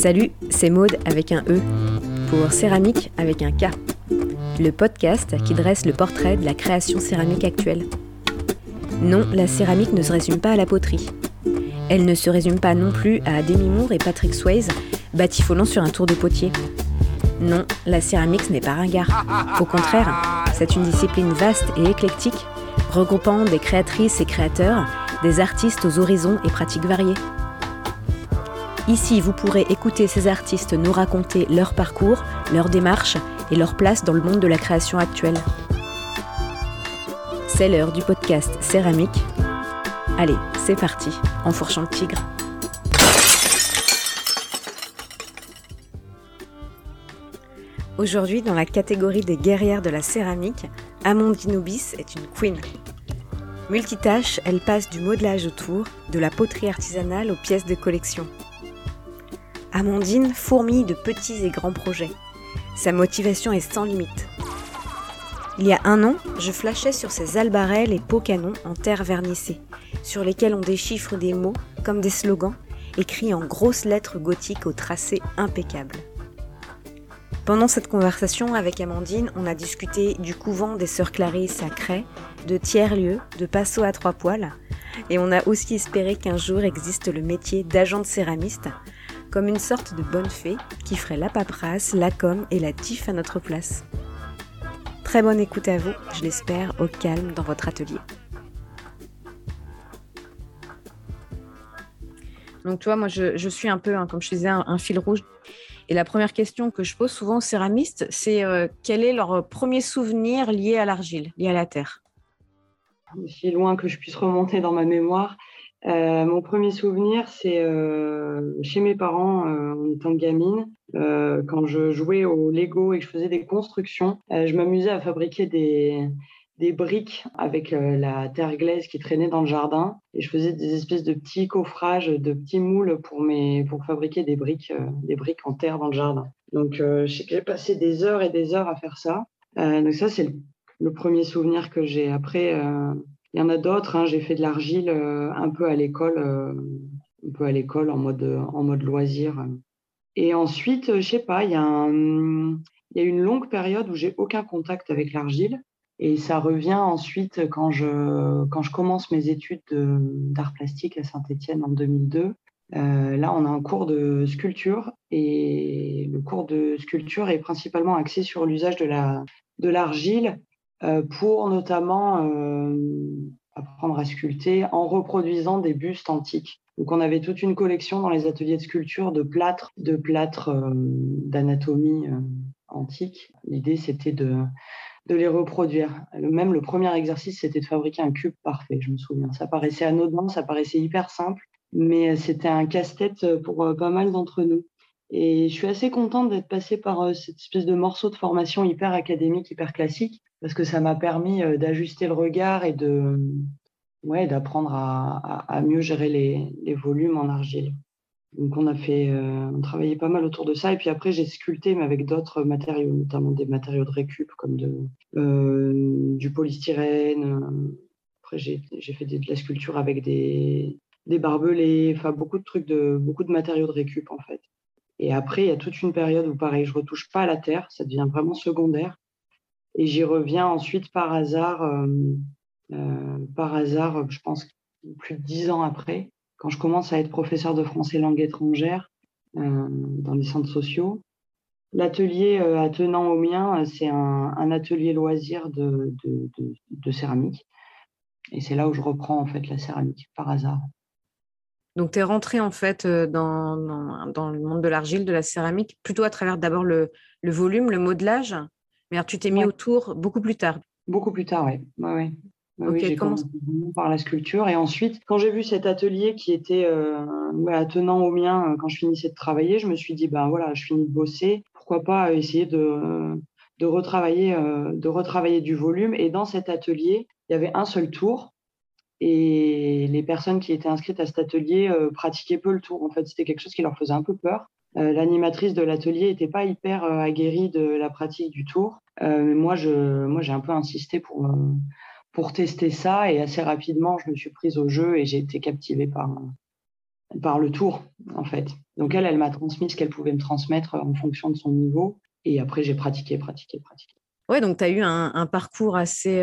Salut, c'est Maud avec un E, pour Céramique avec un K, le podcast qui dresse le portrait de la création céramique actuelle. Non, la céramique ne se résume pas à la poterie. Elle ne se résume pas non plus à Demi Moore et Patrick Swayze batifolant sur un tour de potier. Non, la céramique ce n'est pas ringard. Au contraire, c'est une discipline vaste et éclectique, regroupant des créatrices et créateurs, des artistes aux horizons et pratiques variées. Ici, vous pourrez écouter ces artistes nous raconter leur parcours, leur démarche et leur place dans le monde de la création actuelle. C'est l'heure du podcast Céramique. Allez, c'est parti, enfourchons le tigre. Aujourd'hui, dans la catégorie des guerrières de la céramique, Amandine Obis est une queen. Multitâche, elle passe du modelage au tour, de la poterie artisanale aux pièces de collection. Amandine fourmille de petits et grands projets. Sa motivation est sans limite. Il y a 1 an, je flashais sur ses albarelles et pots canons en terre vernissée, sur lesquels on déchiffre des mots, comme des slogans, écrits en grosses lettres gothiques au tracé impeccable. Pendant cette conversation avec Amandine, on a discuté du couvent des sœurs Clarisse à Crest, de Tiers lieu, de Passeau à 3 poils, et on a aussi espéré qu'un jour existe le métier d'agent de céramiste, comme une sorte de bonne fée qui ferait la paperasse, la com et la tif à notre place. Très bonne écoute à vous, je l'espère, au calme dans votre atelier. Donc toi, moi je suis un peu, comme je disais, un fil rouge. Et la première question que je pose souvent aux céramistes, c'est quel est leur premier souvenir lié à l'argile, lié à la terre ? Aussi loin que je puisse remonter dans ma mémoire. Mon premier souvenir, c'est chez mes parents en étant gamine. Quand je jouais au Lego et que je faisais des constructions, je m'amusais à fabriquer des briques avec la terre glaise qui traînait dans le jardin. Et je faisais des espèces de petits coffrages, de petits moules pour fabriquer des briques en terre dans le jardin. Donc, j'ai passé des heures et des heures à faire ça. Donc ça, c'est le premier souvenir que j'ai. Après... il y en a d'autres, j'ai fait de l'argile un peu à l'école en mode loisir. Et ensuite, je sais pas, il y a une longue période où j'ai aucun contact avec l'argile et ça revient ensuite quand je commence mes études d'art plastique à Saint-Etienne en 2002. Là, on a un cours de sculpture et le cours de sculpture est principalement axé sur l'usage de l'argile. Pour notamment apprendre à sculpter en reproduisant des bustes antiques. Donc on avait toute une collection dans les ateliers de sculpture de plâtres d'anatomie antique. L'idée c'était de les reproduire. Même le premier exercice c'était de fabriquer un cube parfait, je me souviens. Ça paraissait anodin, ça paraissait hyper simple, mais c'était un casse-tête pour pas mal d'entre nous. Et je suis assez contente d'être passée par cette espèce de morceau de formation hyper académique, hyper classique, parce que ça m'a permis d'ajuster le regard et d'apprendre à mieux gérer les volumes en argile. Donc on travaillait pas mal autour de ça. Et puis après, j'ai sculpté, mais avec d'autres matériaux, notamment des matériaux de récup, comme du polystyrène. Après, j'ai fait de la sculpture avec des barbelés, enfin beaucoup de matériaux de récup en fait. Et après, il y a toute une période où, pareil, je ne retouche pas à la terre, ça devient vraiment secondaire. Et j'y reviens ensuite par hasard, je pense plus de 10 ans après, quand je commence à être professeure de français langue étrangère dans les centres sociaux. L'atelier attenant au mien, c'est un atelier loisir de céramique. Et c'est là où je reprends en fait la céramique, par hasard. Donc, tu es rentrée en fait dans le monde de l'argile, de la céramique, plutôt à travers d'abord le volume, le modelage. Mais alors, tu t'es mis autour beaucoup plus tard. Beaucoup plus tard, oui. Okay, j'ai commencé par la sculpture. Et ensuite, quand j'ai vu cet atelier qui était attenant au mien quand je finissais de travailler, je me suis dit, je finis de bosser. Pourquoi pas essayer de retravailler du volume. Et dans cet atelier, il y avait un seul tour. Et les personnes qui étaient inscrites à cet atelier pratiquaient peu le tour. En fait, c'était quelque chose qui leur faisait un peu peur. L'animatrice de l'atelier n'était pas hyper aguerrie de la pratique du tour. Mais moi, j'ai un peu insisté pour tester ça. Et assez rapidement, je me suis prise au jeu et j'ai été captivée par, par le tour, en fait. Donc elle m'a transmis ce qu'elle pouvait me transmettre en fonction de son niveau. Et après, j'ai pratiqué. Oui, donc tu as eu un parcours assez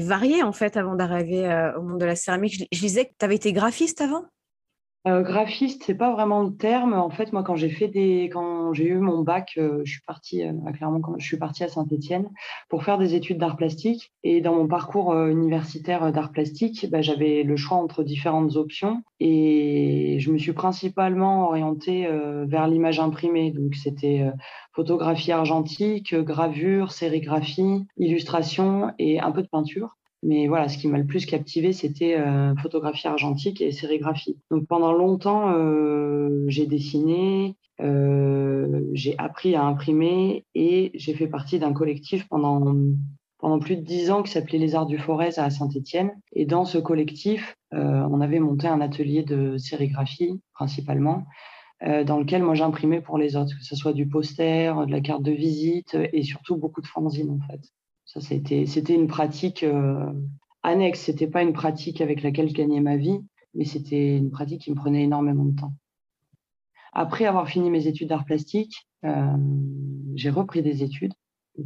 varié, en fait, avant d'arriver au monde de la céramique. Je disais que tu avais été graphiste avant ? Graphiste, c'est pas vraiment le terme. En fait, moi, quand j'ai eu mon bac, je suis partie à Clermont, je suis partie à Saint-Etienne pour faire des études d'art plastique. Et dans mon parcours universitaire d'art plastique, j'avais le choix entre différentes options. Et je me suis principalement orientée vers l'image imprimée. Donc, c'était photographie argentique, gravure, sérigraphie, illustration et un peu de peinture. Mais voilà, ce qui m'a le plus captivée, c'était photographie argentique et sérigraphie. Donc pendant longtemps, j'ai dessiné, j'ai appris à imprimer et j'ai fait partie d'un collectif pendant plus de 10 ans qui s'appelait Les Arts du Forez à Saint-Etienne. Et dans ce collectif, on avait monté un atelier de sérigraphie principalement, dans lequel moi j'imprimais pour les autres, que ce soit du poster, de la carte de visite et surtout beaucoup de fanzines en fait. Ça, c'était une pratique annexe. C'était pas une pratique avec laquelle je gagnais ma vie, mais c'était une pratique qui me prenait énormément de temps. Après avoir fini mes études d'art plastique, j'ai repris des études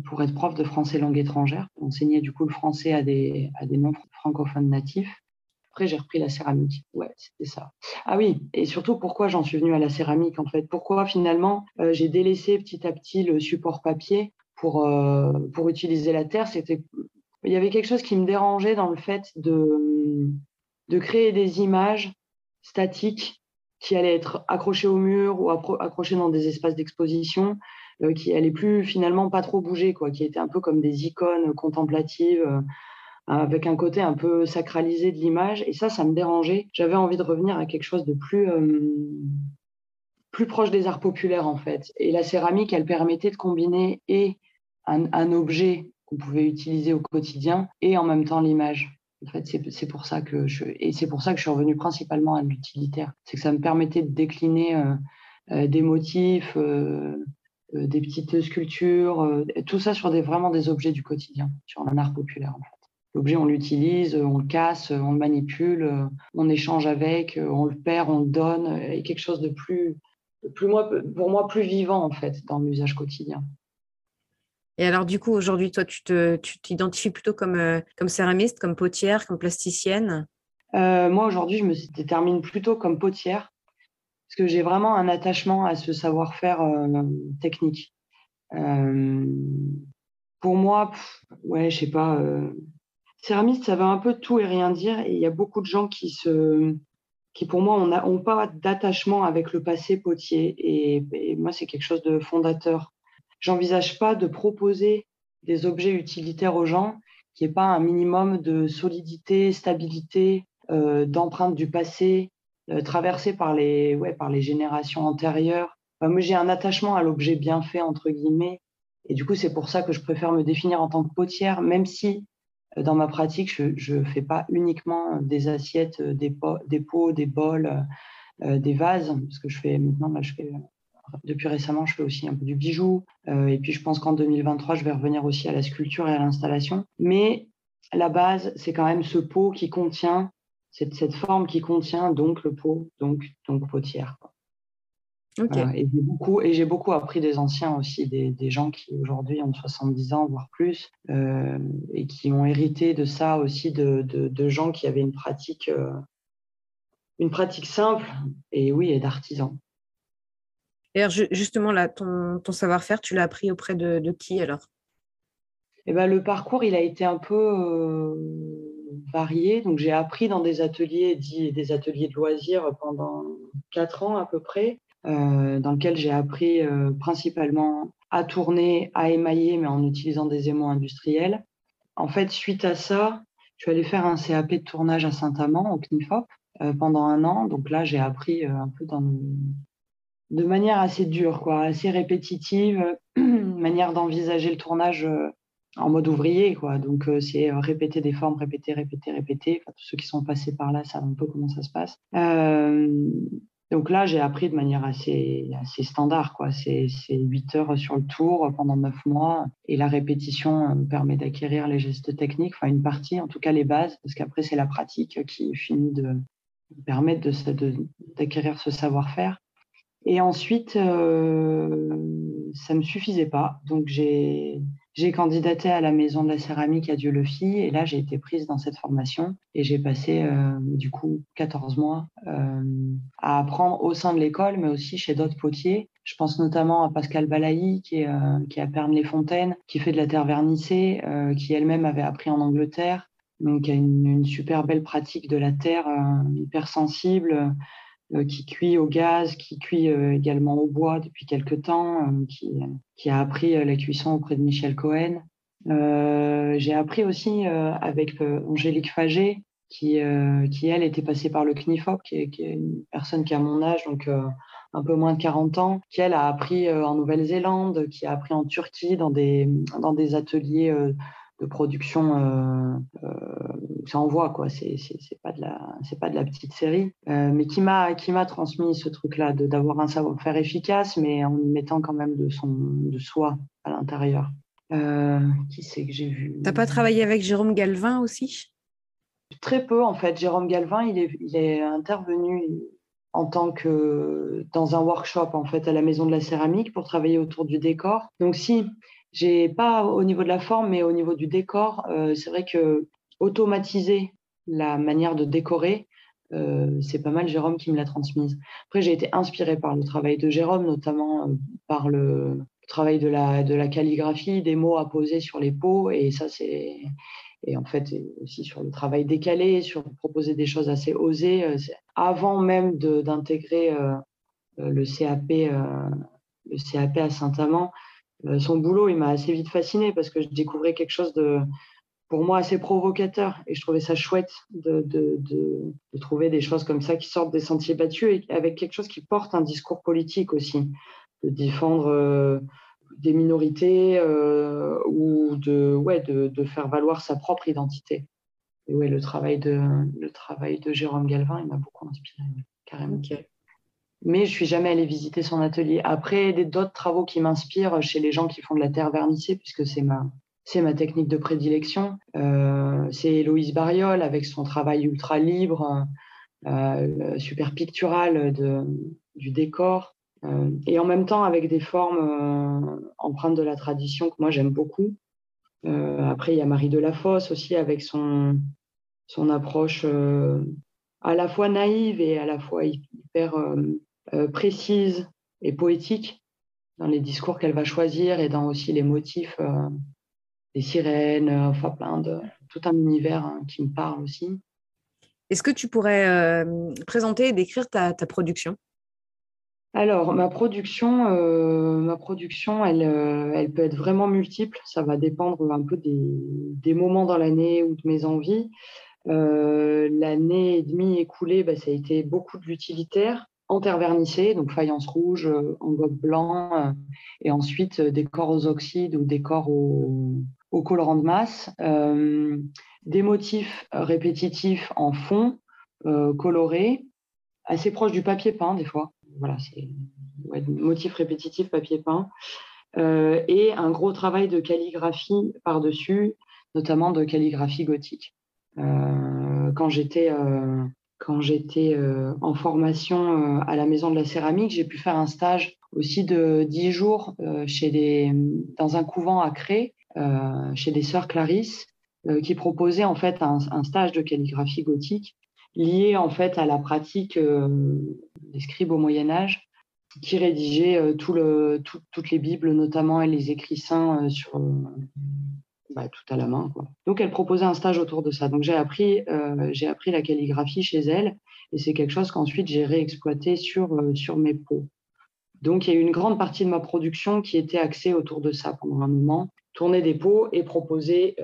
pour être prof de français langue étrangère. J'enseignais du coup le français à des non-francophones natifs. Après, j'ai repris la céramique. Ouais, c'était ça. Ah oui, et surtout, pourquoi j'en suis venue à la céramique, en fait ? Pourquoi, finalement, j'ai délaissé petit à petit le support papier pour utiliser la terre. Il y avait quelque chose qui me dérangeait dans le fait de créer des images statiques qui allaient être accrochées au mur ou accrochées dans des espaces d'exposition, qui allaient plus finalement pas trop bouger, quoi, qui étaient un peu comme des icônes contemplatives, avec un côté un peu sacralisé de l'image. Et ça me dérangeait. J'avais envie de revenir à quelque chose de plus proche des arts populaires, en fait. Et la céramique, elle permettait de combiner et un objet qu'on pouvait utiliser au quotidien et en même temps l'image. En fait, c'est pour ça que je suis revenue principalement à l'utilitaire. C'est que ça me permettait de décliner des motifs, des petites sculptures, tout ça sur vraiment des objets du quotidien, sur un art populaire, en fait. L'objet, on l'utilise, on le casse, on le manipule, on échange avec, on le perd, on le donne, et quelque chose de plus vivant, en fait, dans l'usage quotidien. Et alors, du coup, aujourd'hui, toi, tu t'identifies plutôt comme céramiste, comme potière, comme plasticienne ? Moi, aujourd'hui, je me détermine plutôt comme potière, parce que j'ai vraiment un attachement à ce savoir-faire technique. Pour moi, je sais pas. Céramiste, ça veut un peu tout et rien dire. Et il y a beaucoup de gens qui pour moi, n'ont pas d'attachement avec le passé potier. Et moi, c'est quelque chose de fondateur. J'envisage pas de proposer des objets utilitaires aux gens qui n'aient pas un minimum de solidité, stabilité, d'empreinte du passé, traversée par les générations antérieures. Enfin, moi, j'ai un attachement à l'objet bien fait, entre guillemets. Et du coup, c'est pour ça que je préfère me définir en tant que potière, même si dans ma pratique, je ne fais pas uniquement des assiettes, des pots, des bols, des vases, parce que je fais maintenant, depuis récemment, je fais aussi un peu du bijou. Et puis, je pense qu'en 2023, je vais revenir aussi à la sculpture et à l'installation. Mais la base, c'est quand même ce pot qui contient, cette forme qui contient donc le pot, donc potière, quoi. Okay. Et j'ai beaucoup appris des anciens aussi, des gens qui aujourd'hui ont 70 ans, voire plus, et qui ont hérité de ça aussi, de gens qui avaient une pratique simple et d'artisans. Et alors, justement, là, ton savoir-faire, tu l'as appris auprès de qui alors ? Eh ben, le parcours, il a été un peu varié. Donc, j'ai appris dans des ateliers de loisirs pendant 4 ans à peu près. Dans lequel j'ai appris principalement à tourner, à émailler, mais en utilisant des émaux industriels. En fait, suite à ça, je suis allée faire un CAP de tournage à Saint-Amand, au CNIFOP, pendant 1 an. Donc là, j'ai appris un peu de manière assez dure, quoi, assez répétitive, manière d'envisager le tournage en mode ouvrier, quoi. Donc, c'est répéter des formes, répéter. Enfin, tous ceux qui sont passés par là savent un peu comment ça se passe. Donc là, j'ai appris de manière assez standard, quoi. C'est 8 heures sur le tour pendant 9 mois. Et la répétition permet d'acquérir les gestes techniques, enfin une partie, en tout cas les bases, parce qu'après, c'est la pratique qui finit permettent d'acquérir ce savoir-faire. Et ensuite, ça ne me suffisait pas. Donc, j'ai candidaté à la Maison de la Céramique à Dieulefit. Et là, j'ai été prise dans cette formation. Et j'ai passé, du coup, 14 mois à apprendre au sein de l'école, mais aussi chez d'autres potiers. Je pense notamment à Pascal Balahi, qui est à Pernes-les-Fontaines, qui fait de la terre vernissée, qui elle-même avait appris en Angleterre. Donc, il y a une super belle pratique de la terre hyper sensible, qui cuit au gaz, qui cuit également au bois depuis quelques temps, qui a appris la cuisson auprès de Michel Cohen. J'ai appris aussi avec Angélique Fagé, qui elle était passée par le CNIFOP, qui est une personne qui a mon âge, donc un peu moins de 40 ans, qui elle a appris en Nouvelle-Zélande, qui a appris en Turquie dans des ateliers de production, ça envoie quoi, c'est pas de la petite série, mais qui m'a transmis ce truc-là d'avoir un savoir-faire efficace, mais en y mettant quand même de soi à l'intérieur. Qui c'est que j'ai vu? T'as pas travaillé avec Jérôme Galvin aussi? Très peu en fait. Jérôme Galvin, il est intervenu en tant que dans un workshop en fait à la Maison de la Céramique pour travailler autour du décor. Donc si j'ai pas au niveau de la forme, mais au niveau du décor, c'est vrai que automatiser la manière de décorer, c'est pas mal Jérôme qui me l'a transmise. Après, j'ai été inspirée par le travail de Jérôme, notamment par le travail de la calligraphie, des mots à poser sur les pots, et ça c'est, et en fait aussi sur le travail décalé, sur proposer des choses assez osées, avant même d'intégrer le CAP à Saint-Amand. Son boulot, il m'a assez vite fascinée parce que je découvrais quelque chose de, pour moi, assez provocateur. Et je trouvais ça chouette de trouver des choses comme ça qui sortent des sentiers battus et avec quelque chose qui porte un discours politique aussi, de défendre des minorités ou de faire valoir sa propre identité. Et ouais, le travail de Jérôme Galvin, il m'a beaucoup inspirée, carrément. Okay. Mais je suis jamais allée visiter son atelier. Après, d'autres travaux qui m'inspirent chez les gens qui font de la terre vernissée, puisque c'est ma technique de prédilection. C'est Héloïse Bariol avec son travail ultra libre, super pictural du décor, et en même temps avec des formes empreintes de la tradition que moi j'aime beaucoup. Après, il y a Marie de la Fosse aussi avec son approche à la fois naïve et à la fois hyper précise et poétique dans les discours qu'elle va choisir et dans aussi les motifs des sirènes, enfin tout un univers qui me parle aussi. Est-ce que tu pourrais présenter et décrire ta production ? Alors, ma production, elle peut être vraiment multiple. Ça va dépendre un peu des moments dans l'année ou de mes envies. L'année et demie écoulée, ça a été beaucoup de l'utilitaire en terre vernissée, donc faïence rouge, engobe blanc, et ensuite décor aux oxydes ou décor aux colorants de masse, des motifs répétitifs en fond, colorés, assez proches du papier peint des fois. Voilà, c'est motifs répétitifs, papier peint, et un gros travail de calligraphie par-dessus, notamment de calligraphie gothique. Quand j'étais en formation à la Maison de la Céramique, j'ai pu faire un stage aussi de 10 jours dans un couvent à Crest, chez des sœurs Clarisse, qui proposaient en fait un stage de calligraphie gothique lié en fait à la pratique des scribes au Moyen-Âge, qui rédigeaient toutes les Bibles notamment et les écrits saints sur... tout à la main, quoi. Donc, elle proposait un stage autour de ça. Donc, j'ai appris la calligraphie chez elle et c'est quelque chose qu'ensuite, j'ai réexploité sur mes pots. Donc, il y a eu une grande partie de ma production qui était axée autour de ça pendant un moment. Tourner des pots et proposer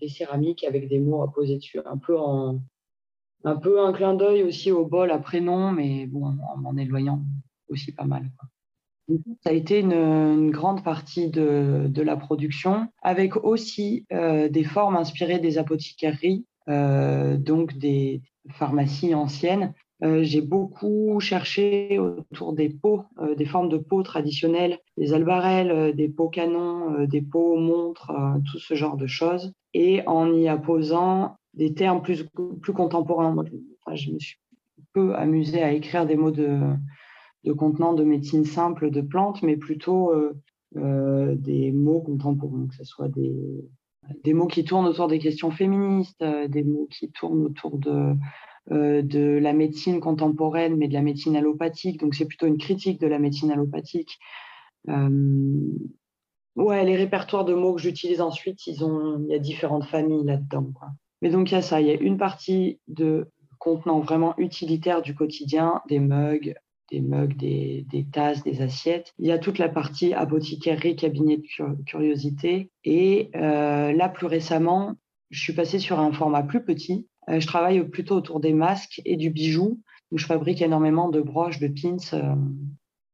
des céramiques avec des mots à poser dessus. Un peu un clin d'œil aussi au bol à prénom, mais bon, en m'en éloignant aussi pas mal, quoi. Ça a été une grande partie de la production, avec aussi des formes inspirées des apothicairies, donc des pharmacies anciennes. J'ai beaucoup cherché autour des pots, des formes de pots traditionnelles, des albarelles, des pots canons, des pots montres, tout ce genre de choses, et en y apposant des termes plus contemporains. Moi, je me suis peu amusée à écrire des mots de contenants de médecine simple, de plantes, mais plutôt des mots contemporains, que ce soit des mots qui tournent autour des questions féministes, des mots qui tournent autour de la médecine contemporaine, mais de la médecine allopathique. Donc, c'est plutôt une critique de la médecine allopathique. Ouais, les répertoires de mots que j'utilise ensuite, il y a différentes familles là-dedans, quoi. Mais donc, il y a ça. Il y a une partie de contenant vraiment utilitaire du quotidien, des tasses, des assiettes. Il y a toute la partie apothicairie, cabinet de curiosité. Et là, plus récemment, je suis passée sur un format plus petit. Je travaille plutôt autour des masques et du bijou, où je fabrique énormément de broches, de pins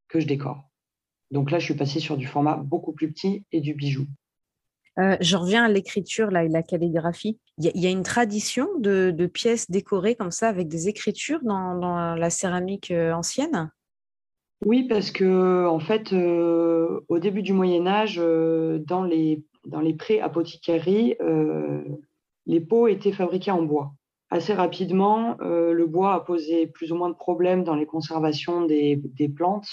que je décore. Donc là, je suis passée sur du format beaucoup plus petit et du bijou. Je reviens à l'écriture là, et la calligraphie. Il y a une tradition de pièces décorées comme ça avec des écritures dans la céramique ancienne? Oui, parce que en fait, au début du Moyen Âge, dans les pré-apothicairies, les pots étaient fabriqués en bois. Assez rapidement, le bois a posé plus ou moins de problèmes dans les conservations des plantes.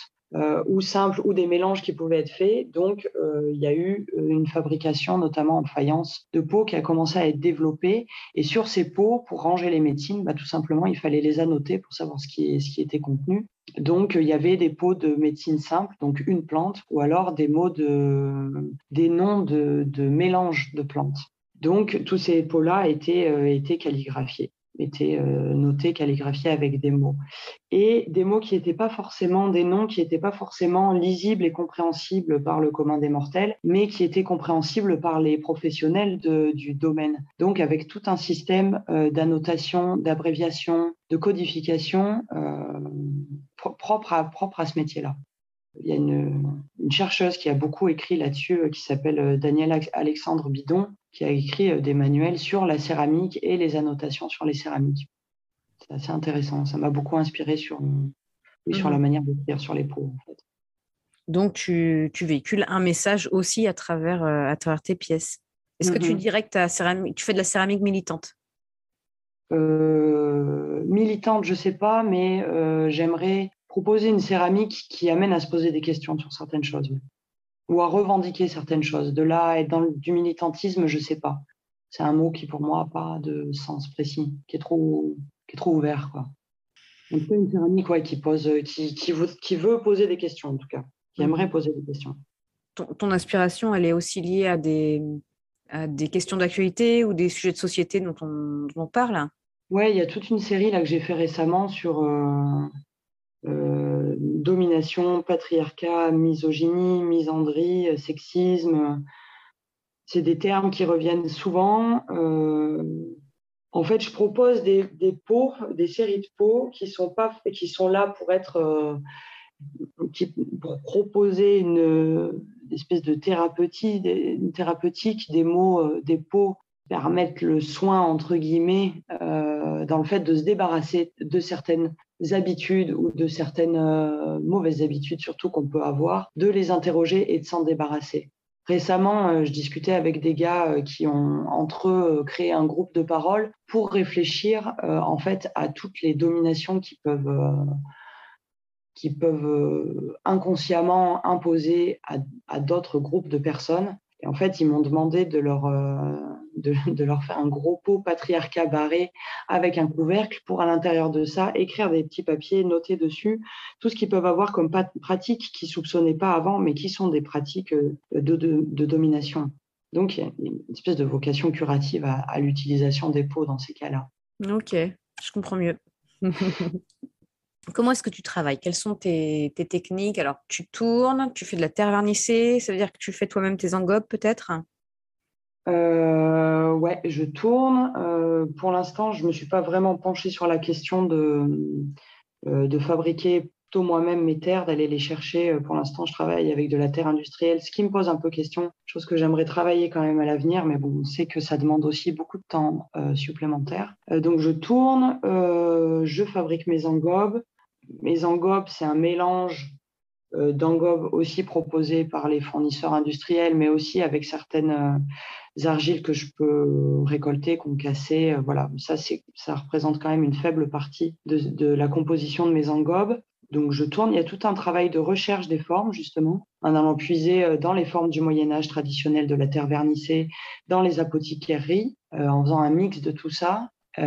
Ou simples, ou des mélanges qui pouvaient être faits. Donc, il y a eu une fabrication, notamment en faïence, de pots qui a commencé à être développée. Et sur ces pots, pour ranger les médecines, tout simplement, il fallait les annoter pour savoir ce qui était contenu. Donc, il y avait des pots de médecine simple, donc une plante, ou alors des noms de mélanges de plantes. Donc, tous ces pots-là étaient calligraphiés. Étaient notés, calligraphiés avec des mots. Et des mots qui n'étaient pas forcément, des noms qui n'étaient pas forcément lisibles et compréhensibles par le commun des mortels, mais qui étaient compréhensibles par les professionnels du domaine. Donc avec tout un système d'annotation, d'abréviation, de codification propre à ce métier-là. Il y a une chercheuse qui a beaucoup écrit là-dessus, qui s'appelle Daniel Alexandre Bidon, qui a écrit des manuels sur la céramique et les annotations sur les céramiques. C'est assez intéressant. Ça m'a beaucoup inspirée sur la manière d'écrire sur les pots, en fait. Donc, tu véhicules un message aussi à travers tes pièces. Est-ce que tu dirais que tu fais de la céramique militante ? Militante, je ne sais pas, mais j'aimerais proposer une céramique qui amène à se poser des questions sur certaines choses. Ou à revendiquer certaines choses. De là à être dans du militantisme, je ne sais pas. C'est un mot qui, pour moi, n'a pas de sens précis, qui est trop ouvert, quoi. Donc, c'est une céramique qui veut poser des questions, en tout cas, qui aimerait poser des questions. Ton inspiration, elle est aussi liée à des questions d'actualité ou des sujets de société dont on parle? Oui, il y a toute une série là, que j'ai fait récemment sur... domination, patriarcat, misogynie, misandrie, sexisme, c'est des termes qui reviennent souvent. En fait, je propose des pots, des séries de pots qui sont là pour être pour proposer une espèce de thérapeutique, des mots, des pots permettent le soin entre guillemets dans le fait de se débarrasser de certaines habitudes ou de certaines mauvaises habitudes surtout qu'on peut avoir, de les interroger et de s'en débarrasser. Récemment, je discutais avec des gars qui ont entre eux créé un groupe de parole pour réfléchir en fait à toutes les dominations qui peuvent inconsciemment imposer à d'autres groupes de personnes. Et en fait, ils m'ont demandé de leur faire un gros pot patriarcat barré avec un couvercle pour, à l'intérieur de ça, écrire des petits papiers, noter dessus tout ce qu'ils peuvent avoir comme pratiques qu'ils ne soupçonnaient pas avant, mais qui sont des pratiques de domination. Donc, il y a une espèce de vocation curative à l'utilisation des pots dans ces cas-là. Ok, je comprends mieux. Comment est-ce que tu travailles? Quelles sont tes techniques? Alors, tu tournes, tu fais de la terre vernissée, ça veut dire que tu fais toi-même tes engobes peut-être? Ouais, je tourne. Pour l'instant, je ne me suis pas vraiment penchée sur la question de fabriquer plutôt moi-même mes terres, d'aller les chercher. Pour l'instant, je travaille avec de la terre industrielle, ce qui me pose un peu question, chose que j'aimerais travailler quand même à l'avenir, mais bon, on sait que ça demande aussi beaucoup de temps supplémentaire. Donc, je tourne, je fabrique mes engobes. Mes engobes, c'est un mélange d'engobe aussi proposées par les fournisseurs industriels, mais aussi avec certaines argiles que je peux récolter, qu'on cassait. Voilà, ça représente quand même une faible partie de la composition de mes engobes. Donc je tourne, il y a tout un travail de recherche des formes justement, en allant puiser dans les formes du Moyen-Âge traditionnel de la terre vernissée, dans les apothicairies, en faisant un mix de tout ça. Tu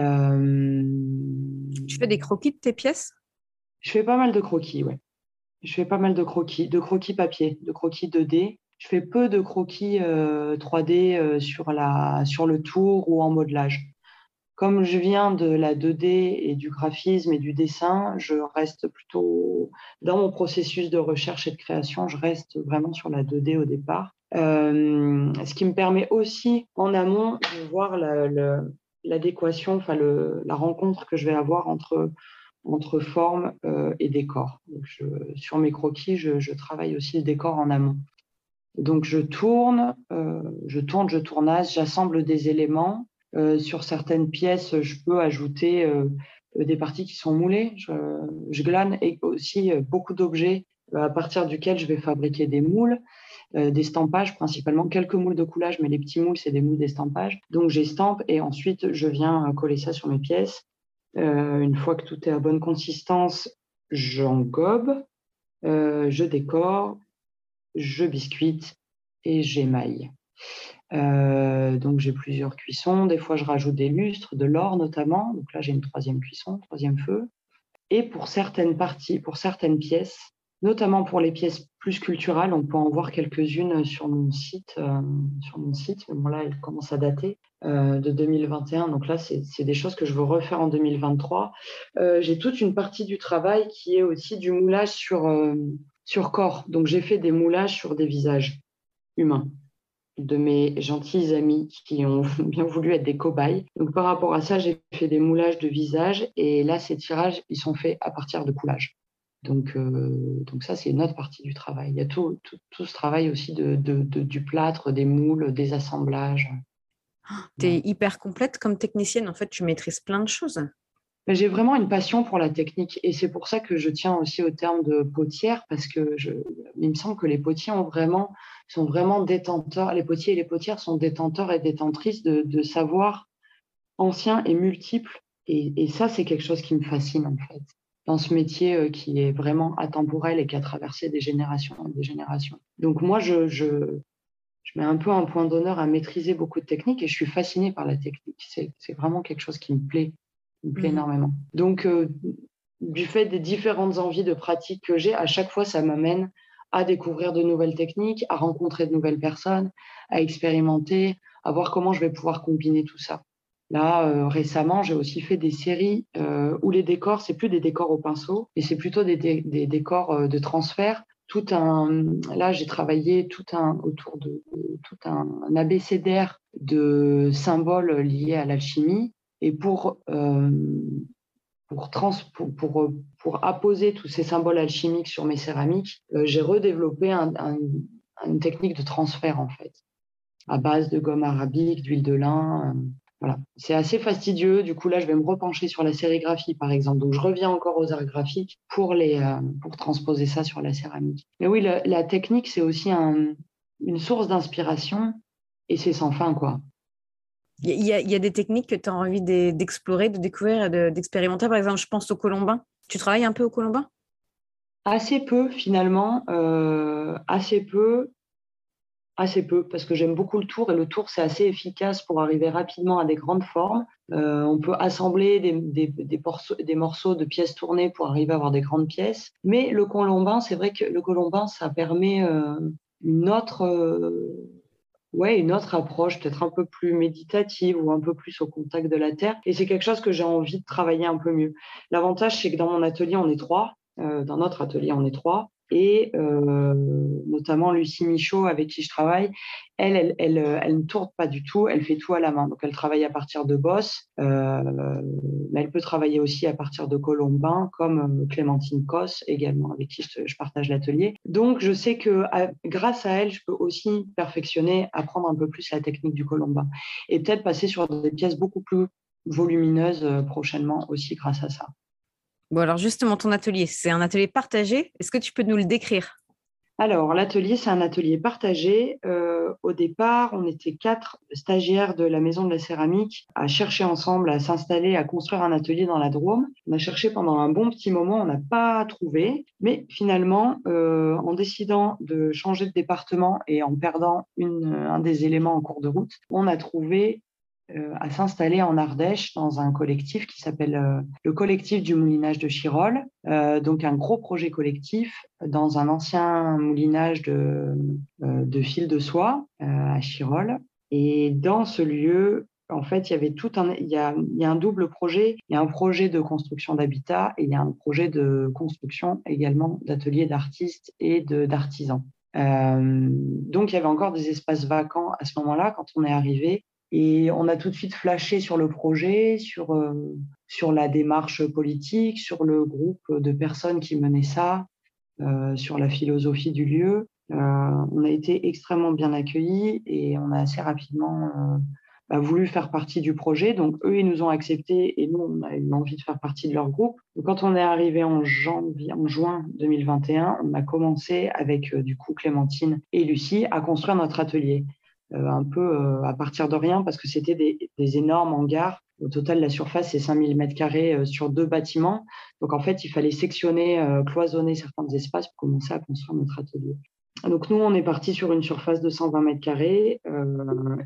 fais des croquis de tes pièces? Je fais pas mal de croquis, oui. Je fais pas mal de croquis papier, de croquis 2D. Je fais peu de croquis 3D sur le tour ou en modelage. Comme je viens de la 2D et du graphisme et du dessin, je reste plutôt dans mon processus de recherche et de création, je reste vraiment sur la 2D au départ. Ce qui me permet aussi en amont de voir l'adéquation, enfin la rencontre que je vais avoir entre forme et décor. Donc sur mes croquis, je travaille aussi le décor en amont. Donc je tournasse, j'assemble des éléments. Sur certaines pièces, je peux ajouter des parties qui sont moulées. Je glane aussi beaucoup d'objets à partir duquel je vais fabriquer des moules, des stampages principalement, quelques moules de coulage, mais les petits moules, c'est des moules d'estampage. Donc j'estampe et ensuite je viens coller ça sur mes pièces. Une fois que tout est à bonne consistance, j'engobe, je décore, je biscuite et j'émaille. Donc j'ai plusieurs cuissons, des fois je rajoute des lustres, de l'or notamment, donc là j'ai une troisième cuisson, troisième feu. Et pour certaines parties, pour certaines pièces, notamment pour les pièces plus sculpturales, on peut en voir quelques-unes sur mon site, mais bon là elles commencent à dater de 2021, donc là c'est des choses que je veux refaire en 2023. J'ai toute une partie du travail qui est aussi du moulage sur corps, donc j'ai fait des moulages sur des visages humains de mes gentils amis qui ont bien voulu être des cobayes. Donc par rapport à ça, j'ai fait des moulages de visages et là, ces tirages, ils sont faits à partir de coulages. Donc ça, c'est une autre partie du travail. Il y a tout ce travail aussi du plâtre, des moules, des assemblages. Oh, t'es hyper complète comme technicienne. En fait, tu maîtrises plein de choses. Mais j'ai vraiment une passion pour la technique et c'est pour ça que je tiens aussi au terme de potière parce que il me semble que les potiers sont vraiment détenteurs, les potiers et les potières sont détenteurs et détentrices de savoirs anciens et multiples et ça c'est quelque chose qui me fascine en fait dans ce métier qui est vraiment atemporel et qui a traversé des générations et des générations. Donc moi je mets un peu un point d'honneur à maîtriser beaucoup de techniques et je suis fascinée par la technique, c'est vraiment quelque chose qui me plaît. Il me plaît énormément. Donc, du fait des différentes envies de pratique que j'ai, à chaque fois, ça m'amène à découvrir de nouvelles techniques, à rencontrer de nouvelles personnes, à expérimenter, à voir comment je vais pouvoir combiner tout ça. Là, récemment, j'ai aussi fait des séries où les décors, c'est plus des décors au pinceau, mais c'est plutôt des décors de transfert. Là, j'ai travaillé autour d'un abécédaire de symboles liés à l'alchimie. Et pour apposer tous ces symboles alchimiques sur mes céramiques, j'ai redéveloppé une technique de transfert, en fait, à base de gomme arabique, d'huile de lin. Voilà. C'est assez fastidieux. Du coup, là, je vais me repencher sur la sérigraphie, par exemple. Donc, je reviens encore aux arts graphiques pour transposer ça sur la céramique. Mais oui, la technique, c'est aussi une source d'inspiration et c'est sans fin, quoi. Il y a des techniques que tu as envie d'explorer, de découvrir, d'expérimenter. Par exemple, je pense au colombin. Tu travailles un peu au colombin? Assez peu, finalement. Assez peu, parce que j'aime beaucoup le tour. Et le tour, c'est assez efficace pour arriver rapidement à des grandes formes. On peut assembler des morceaux de pièces tournées pour arriver à avoir des grandes pièces. Mais le colombin, c'est vrai que le colombin, ça permet une autre approche, peut-être un peu plus méditative ou un peu plus au contact de la terre. Et c'est quelque chose que j'ai envie de travailler un peu mieux. L'avantage, c'est que dans mon atelier, on est trois. Dans notre atelier, on est trois. Et notamment Lucie Michaud, avec qui je travaille, elle ne tourne pas du tout. Elle fait tout à la main. Donc, elle travaille à partir de bosses. Mais elle peut travailler aussi à partir de colombins, comme Clémentine Cosse également, avec qui je partage l'atelier. Donc, je sais que grâce à elle, je peux aussi perfectionner, apprendre un peu plus la technique du colombin. Et peut-être passer sur des pièces beaucoup plus volumineuses prochainement aussi grâce à ça. Bon, alors justement, ton atelier, c'est un atelier partagé. Est-ce que tu peux nous le décrire ? Alors, l'atelier, c'est un atelier partagé. Au départ, on était 4 stagiaires de la Maison de la Céramique à chercher ensemble, à s'installer, à construire un atelier dans la Drôme. On a cherché pendant un bon petit moment, on n'a pas trouvé. Mais finalement, en décidant de changer de département et en perdant un des éléments en cours de route, on a trouvé à s'installer en Ardèche dans un collectif qui s'appelle le collectif du moulinage de Chirol, donc un gros projet collectif dans un ancien moulinage de fil de soie à Chirol. Et dans ce lieu, en fait, il y avait il y a un double projet. Il y a un projet de construction d'habitat et il y a un projet de construction également d'ateliers d'artistes et d'artisans. Donc, il y avait encore des espaces vacants à ce moment-là quand on est arrivé. Et on a tout de suite flashé sur le projet, sur la démarche politique, sur le groupe de personnes qui menaient ça, sur la philosophie du lieu. On a été extrêmement bien accueillis et on a assez rapidement voulu faire partie du projet. Donc, eux, ils nous ont acceptés et nous, on a eu envie de faire partie de leur groupe. Donc, quand on est arrivé en juin 2021, on a commencé avec, du coup, Clémentine et Lucie à construire notre atelier. Un peu à partir de rien, parce que c'était des énormes hangars. Au total, la surface, c'est 5000 m² sur 2 bâtiments. Donc, en fait, il fallait sectionner, cloisonner certains espaces pour commencer à construire notre atelier. Donc, nous, on est parti sur une surface de 120 m²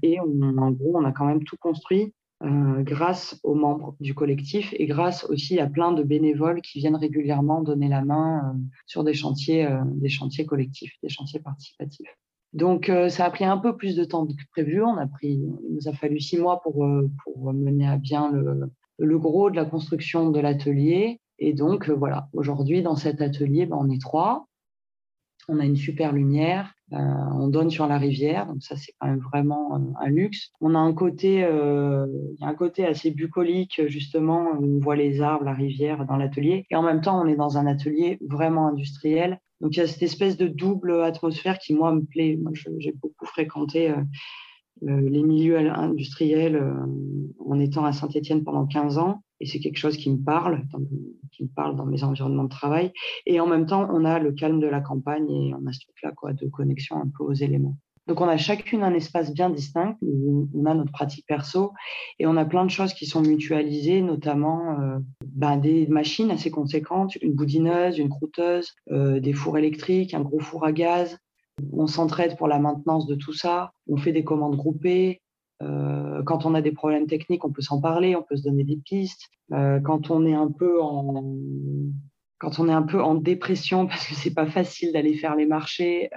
et en gros, on a quand même tout construit grâce aux membres du collectif et grâce aussi à plein de bénévoles qui viennent régulièrement donner la main sur des chantiers collectifs, des chantiers participatifs. Donc, ça a pris un peu plus de temps que prévu. Il nous a fallu 6 mois pour mener à bien le gros de la construction de l'atelier. Et donc, voilà, aujourd'hui, dans cet atelier, on est 3. On a une super lumière. On donne sur la rivière. Donc, ça, c'est quand même vraiment un luxe. On a il y a un côté assez bucolique, justement. On voit les arbres, la rivière dans l'atelier. Et en même temps, on est dans un atelier vraiment industriel. Donc, il y a cette espèce de double atmosphère qui, moi, me plaît. Moi, j'ai beaucoup fréquenté les milieux industriels en étant à Saint-Etienne pendant 15 ans. Et c'est quelque chose qui me parle dans mes environnements de travail. Et en même temps, on a le calme de la campagne et on a ce truc-là de connexion un peu aux éléments. Donc, on a chacune un espace bien distinct où on a notre pratique perso et on a plein de choses qui sont mutualisées, notamment des machines assez conséquentes, une boudineuse, une croûteuse, des fours électriques, un gros four à gaz. On s'entraide pour la maintenance de tout ça. On fait des commandes groupées. Quand on a des problèmes techniques, on peut s'en parler, on peut se donner des pistes. Quand on est un peu en dépression parce que c'est pas facile d'aller faire les marchés,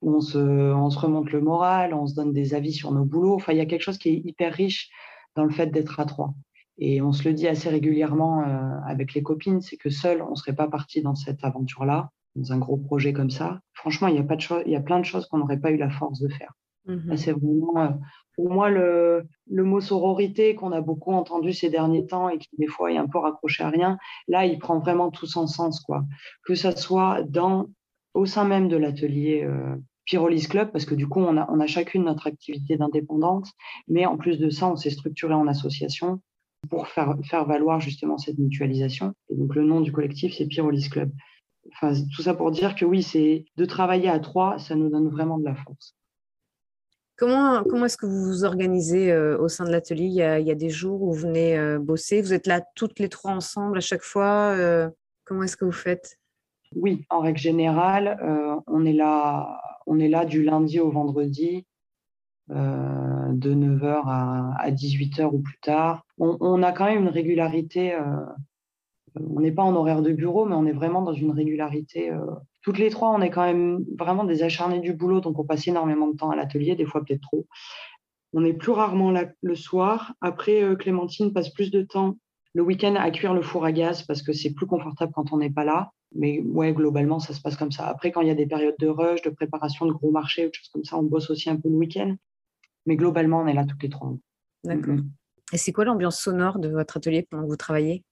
on se remonte le moral, on se donne des avis sur nos boulots. Enfin, il y a quelque chose qui est hyper riche dans le fait d'être à 3. Et on se le dit assez régulièrement avec les copines, c'est que seul, on serait pas parti dans cette aventure-là, dans un gros projet comme ça. Franchement, il y a plein de choses qu'on n'aurait pas eu la force de faire. Mmh. Là, c'est vraiment, pour moi, le mot sororité qu'on a beaucoup entendu ces derniers temps et qui, des fois, est un peu raccroché à rien, là, il prend vraiment tout son sens, quoi. Que ça soit au sein même de l'atelier Pyrolyse Club, parce que du coup, on a chacune notre activité d'indépendante, mais en plus de ça, on s'est structuré en association pour faire valoir justement cette mutualisation. Et donc, le nom du collectif, c'est Pyrolyse Club. Enfin, tout ça pour dire que oui, de travailler à 3, ça nous donne vraiment de la force. Comment est-ce que vous vous organisez au sein de l'atelier ? Il y a des jours où vous venez bosser, vous êtes là toutes les 3 ensemble à chaque fois. Comment est-ce que vous faites ? Oui, en règle générale, on est là du lundi au vendredi, de 9h à 18h ou plus tard. On a quand même une régularité, on n'est pas en horaire de bureau, mais on est vraiment dans une régularité. Toutes les 3, on est quand même vraiment des acharnés du boulot, donc on passe énormément de temps à l'atelier, des fois peut-être trop. On est plus rarement là le soir. Après, Clémentine passe plus de temps le week-end à cuire le four à gaz parce que c'est plus confortable quand on n'est pas là. Mais ouais, globalement, ça se passe comme ça. Après, quand il y a des périodes de rush, de préparation de gros marchés ou des choses comme ça, on bosse aussi un peu le week-end. Mais globalement, on est là toutes les 3. D'accord. Mm-hmm. Et c'est quoi l'ambiance sonore de votre atelier pendant que vous travaillez ?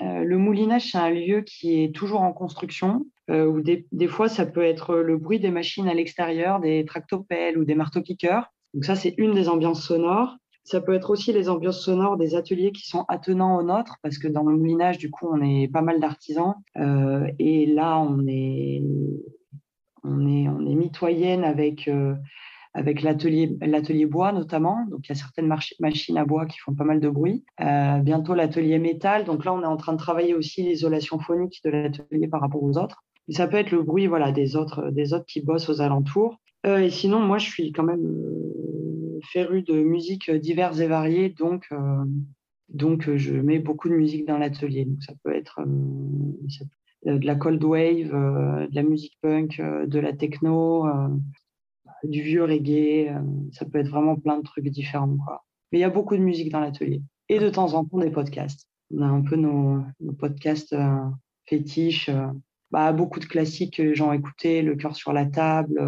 Le moulinage, c'est un lieu qui est toujours en construction, où des fois, ça peut être le bruit des machines à l'extérieur, des tractopelles ou des marteaux-piqueurs. Donc ça, c'est une des ambiances sonores. Ça peut être aussi les ambiances sonores des ateliers qui sont attenants aux nôtres, parce que dans le moulinage, du coup, on est pas mal d'artisans. Et là, on est mitoyenne avec l'atelier bois notamment. Donc, il y a certaines machines à bois qui font pas mal de bruit. Bientôt, l'atelier métal. Donc là, on est en train de travailler aussi l'isolation phonique de l'atelier par rapport aux autres. Et ça peut être le bruit voilà, des autres qui bossent aux alentours. Et sinon, moi, je suis quand même... férue de musiques diverses et variées, donc je mets beaucoup de musique dans l'atelier. Donc ça peut être de la cold wave, de la musique punk, de la techno, du vieux reggae, ça peut être vraiment plein de trucs différents, quoi. Mais il y a beaucoup de musique dans l'atelier. Et de temps en temps, des podcasts. On a un peu nos podcasts fétiches, beaucoup de classiques que j'en écoutais, Le cœur sur la table,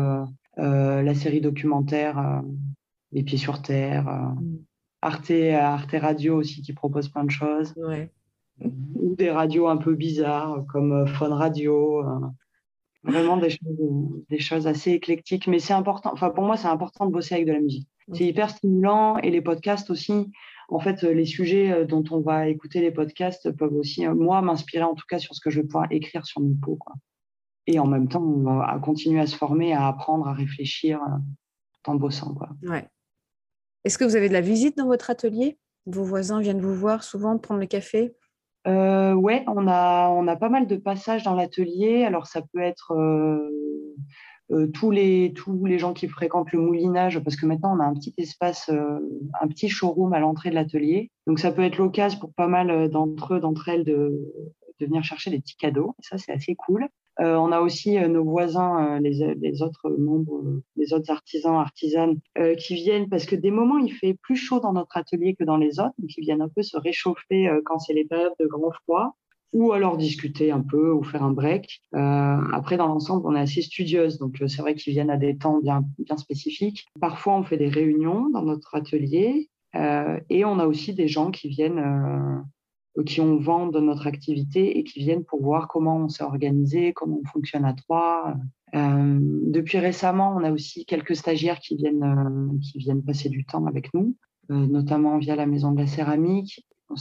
la série documentaire... Les pieds sur terre, Arte Radio aussi qui propose plein de choses, ouais. Ou des radios un peu bizarres comme Fun Radio, vraiment des choses assez éclectiques. Mais c'est important, enfin pour moi c'est important de bosser avec de la musique. C'est hyper stimulant et les podcasts aussi. En fait, les sujets dont on va écouter les podcasts peuvent aussi, moi, m'inspirer en tout cas sur ce que je vais pouvoir écrire sur mon pot, quoi. Et en même temps, on va continuer à se former, à apprendre, à réfléchir en bossant, quoi. Ouais. Est-ce que vous avez de la visite dans votre atelier? Vos voisins viennent vous voir souvent, prendre le café? Ouais, on a pas mal de passages dans l'atelier. Alors ça peut être tous les gens qui fréquentent le moulinage, parce que maintenant on a un petit espace, un petit showroom à l'entrée de l'atelier. Donc ça peut être l'occasion pour pas mal d'entre elles de venir chercher des petits cadeaux. Et ça, c'est assez cool. On a aussi nos voisins, les autres membres, les autres artisans, artisanes, qui viennent parce que des moments, il fait plus chaud dans notre atelier que dans les autres. Donc, ils viennent un peu se réchauffer quand c'est les périodes de grand froid, ou alors discuter un peu ou faire un break. Après, dans l'ensemble, on est assez studieuse. Donc, c'est vrai qu'ils viennent à des temps bien, bien spécifiques. Parfois, on fait des réunions dans notre atelier. Et on a aussi des gens qui viennent... qui ont vent de notre activité et qui viennent pour voir comment on s'est organisé, comment on fonctionne à trois. Depuis récemment, on a aussi quelques stagiaires qui viennent passer du temps avec nous, notamment via la Maison de la Céramique.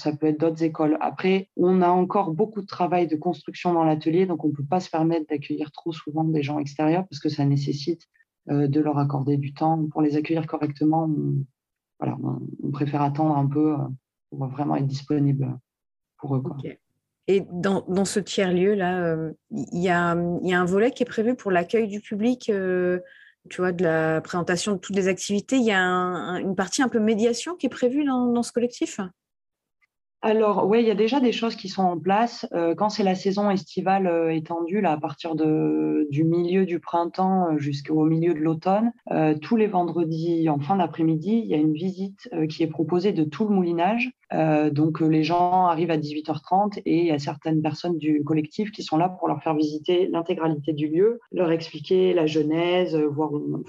Ça peut être d'autres écoles. Après, on a encore beaucoup de travail de construction dans l'atelier, donc on ne peut pas se permettre d'accueillir trop souvent des gens extérieurs parce que ça nécessite de leur accorder du temps. Pour les accueillir correctement, on préfère attendre un peu pour vraiment être disponible. Pour eux, quoi. Okay. Et dans ce tiers-lieu, là, il y a un volet qui est prévu pour l'accueil du public, tu vois, de la présentation de toutes les activités. Il y a une partie un peu médiation qui est prévue dans ce collectif? Alors, oui, il y a déjà des choses qui sont en place. Quand c'est la saison estivale étendue, là, à partir du milieu du printemps jusqu'au milieu de l'automne, tous les vendredis en fin d'après-midi, il y a une visite qui est proposée de tout le moulinage. Donc, les gens arrivent à 18h30 et il y a certaines personnes du collectif qui sont là pour leur faire visiter l'intégralité du lieu, leur expliquer la genèse,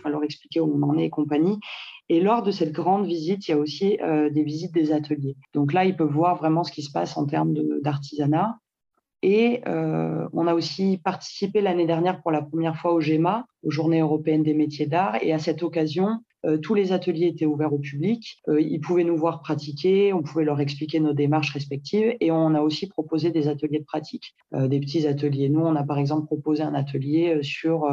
leur expliquer où on en est et compagnie. Et lors de cette grande visite, il y a aussi des visites des ateliers. Donc là, ils peuvent voir vraiment ce qui se passe en termes d'artisanat. Et on a aussi participé l'année dernière pour la première fois au GEMA, aux Journées européennes des métiers d'art. Et à cette occasion, tous les ateliers étaient ouverts au public. Ils pouvaient nous voir pratiquer, on pouvait leur expliquer nos démarches respectives. Et on a aussi proposé des ateliers de pratique, des petits ateliers. Nous, on a par exemple proposé un atelier sur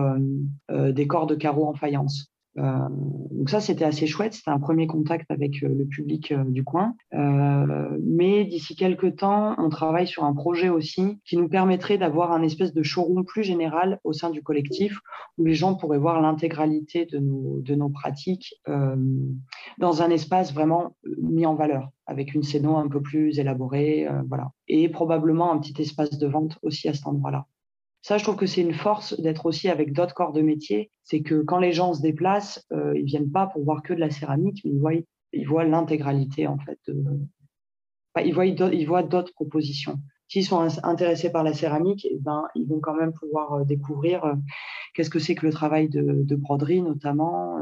des corps de carreaux en faïence. Donc ça c'était assez chouette, c'était un premier contact avec le public du coin, mais d'ici quelques temps on travaille sur un projet aussi qui nous permettrait d'avoir un espèce de showroom plus général au sein du collectif où les gens pourraient voir l'intégralité de nos pratiques dans un espace vraiment mis en valeur avec une scéno un peu plus élaborée, et probablement un petit espace de vente aussi à cet endroit-là. Ça, je trouve que c'est une force d'être aussi avec d'autres corps de métier. C'est que quand les gens se déplacent, ils ne viennent pas pour voir que de la céramique, mais ils voient l'intégralité, en fait. Ils voient d'autres propositions. S'ils sont intéressés par la céramique, ils vont quand même pouvoir découvrir qu'est-ce que c'est que le travail de broderie, notamment,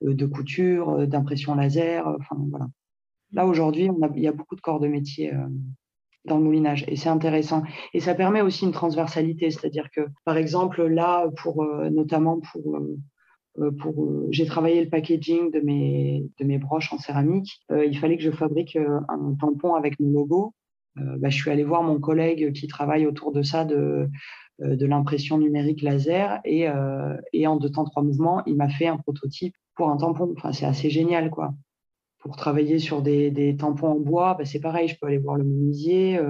de couture, d'impression laser. Là, aujourd'hui, il y a beaucoup de corps de métier dans le moulinage, et c'est intéressant. Et ça permet aussi une transversalité, c'est-à-dire que, par exemple, là, notamment j'ai travaillé le packaging de mes broches en céramique. Il fallait que je fabrique un tampon avec mon logo. Je suis allée voir mon collègue qui travaille autour de ça, de l'impression numérique laser, et en 2 temps 3 mouvements, il m'a fait un prototype pour un tampon. Enfin, c'est assez génial, quoi. Pour travailler sur des tampons en bois, c'est pareil, je peux aller voir le menuisier.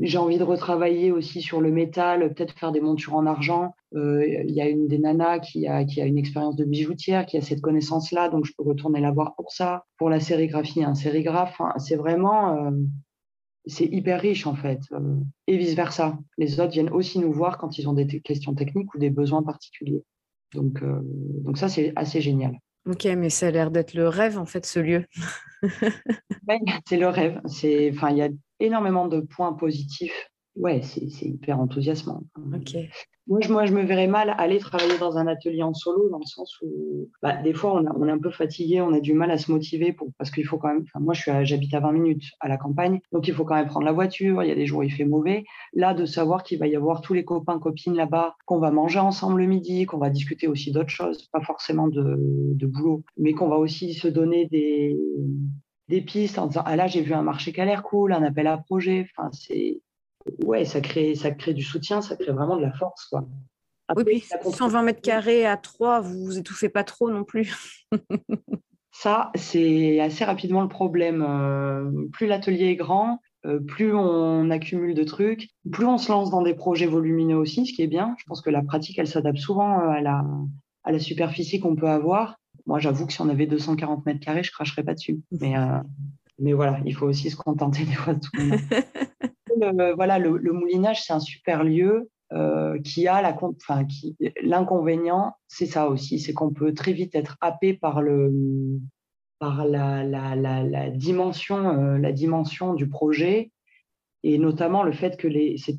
J'ai envie de retravailler aussi sur le métal, peut-être faire des montures en argent. Il y a une des nanas qui a une expérience de bijoutière, qui a cette connaissance-là, donc je peux retourner la voir pour ça. Pour la sérigraphie, un sérigraphe, hein, c'est vraiment... c'est hyper riche, en fait, et vice-versa. Les autres viennent aussi nous voir quand ils ont des questions techniques ou des besoins particuliers. Donc ça, c'est assez génial. Ok, mais ça a l'air d'être le rêve, en fait, ce lieu. C'est le rêve. Il y a énormément de points positifs. Ouais, c'est hyper enthousiasmant. Ok. Moi, je me verrais mal aller travailler dans un atelier en solo, dans le sens où des fois, on est un peu fatigué, on a du mal à se motiver parce qu'il faut quand même... Moi, j'habite à 20 minutes à la campagne, donc il faut quand même prendre la voiture. Il y a des jours où il fait mauvais. Là, de savoir qu'il va y avoir tous les copains, copines là-bas, qu'on va manger ensemble le midi, qu'on va discuter aussi d'autres choses, pas forcément de boulot, mais qu'on va aussi se donner des pistes en disant « Ah là, j'ai vu un marché qui a l'air cool, un appel à projet. » Ouais, ça crée du soutien, ça crée vraiment de la force, quoi. Après, oui, puis 120 mètres carrés à 3, vous vous étouffez pas trop non plus. Ça, c'est assez rapidement le problème. Plus l'atelier est grand, plus on accumule de trucs, plus on se lance dans des projets volumineux aussi, ce qui est bien. Je pense que la pratique, elle s'adapte souvent à la superficie qu'on peut avoir. Moi, j'avoue que si on avait 240 mètres carrés, je cracherais pas dessus. Mais voilà, il faut aussi se contenter des fois de tout le monde. Le moulinage, c'est un super lieu l'inconvénient, c'est ça aussi, c'est qu'on peut très vite être happé par la dimension du projet, et notamment le fait que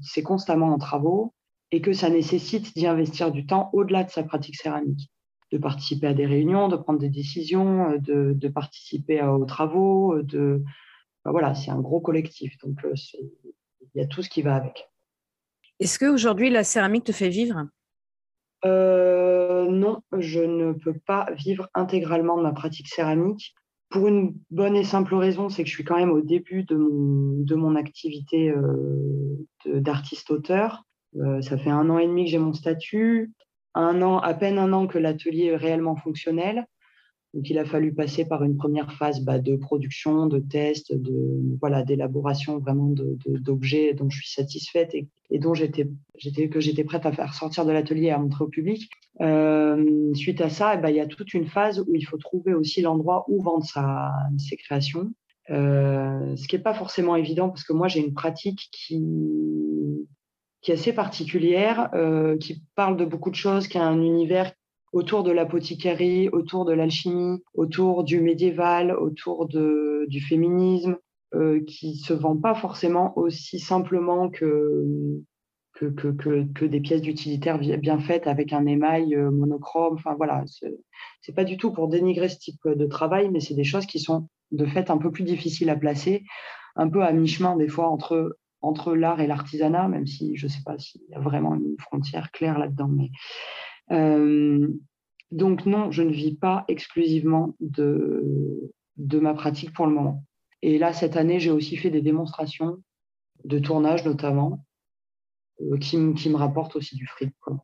c'est constamment en travaux et que ça nécessite d'y investir du temps au-delà de sa pratique céramique, de participer à des réunions, de prendre des décisions, de participer aux travaux, c'est un gros collectif, donc il y a tout ce qui va avec. Est-ce qu'aujourd'hui, la céramique te fait vivre ? Non, je ne peux pas vivre intégralement de ma pratique céramique. Pour une bonne et simple raison, c'est que je suis quand même au début de mon activité d'artiste-auteur. Ça fait 1 an et demi que j'ai mon statut, à peine un an que l'atelier est réellement fonctionnel. Donc, il a fallu passer par une première phase de production, de test, d'élaboration vraiment d'objets dont je suis satisfaite et dont j'étais prête à faire sortir de l'atelier et à montrer au public. Suite à ça, il y a toute une phase où il faut trouver aussi l'endroit où vendre ses créations, ce qui n'est pas forcément évident parce que moi, j'ai une pratique qui est assez particulière, qui parle de beaucoup de choses, qui a un univers autour de l'apothicairie, autour de l'alchimie, autour du médiéval, autour du féminisme, qui ne se vend pas forcément aussi simplement que des pièces d'utilitaire bien faites avec un émail monochrome. Enfin voilà, ce n'est pas du tout pour dénigrer ce type de travail, mais c'est des choses qui sont de fait un peu plus difficiles à placer, un peu à mi-chemin des fois entre l'art et l'artisanat, même si je ne sais pas s'il y a vraiment une frontière claire là-dedans, mais... donc non, je ne vis pas exclusivement de ma pratique pour le moment. Et là, cette année, j'ai aussi fait des démonstrations de tournage notamment, qui me rapportent aussi du fric, quoi.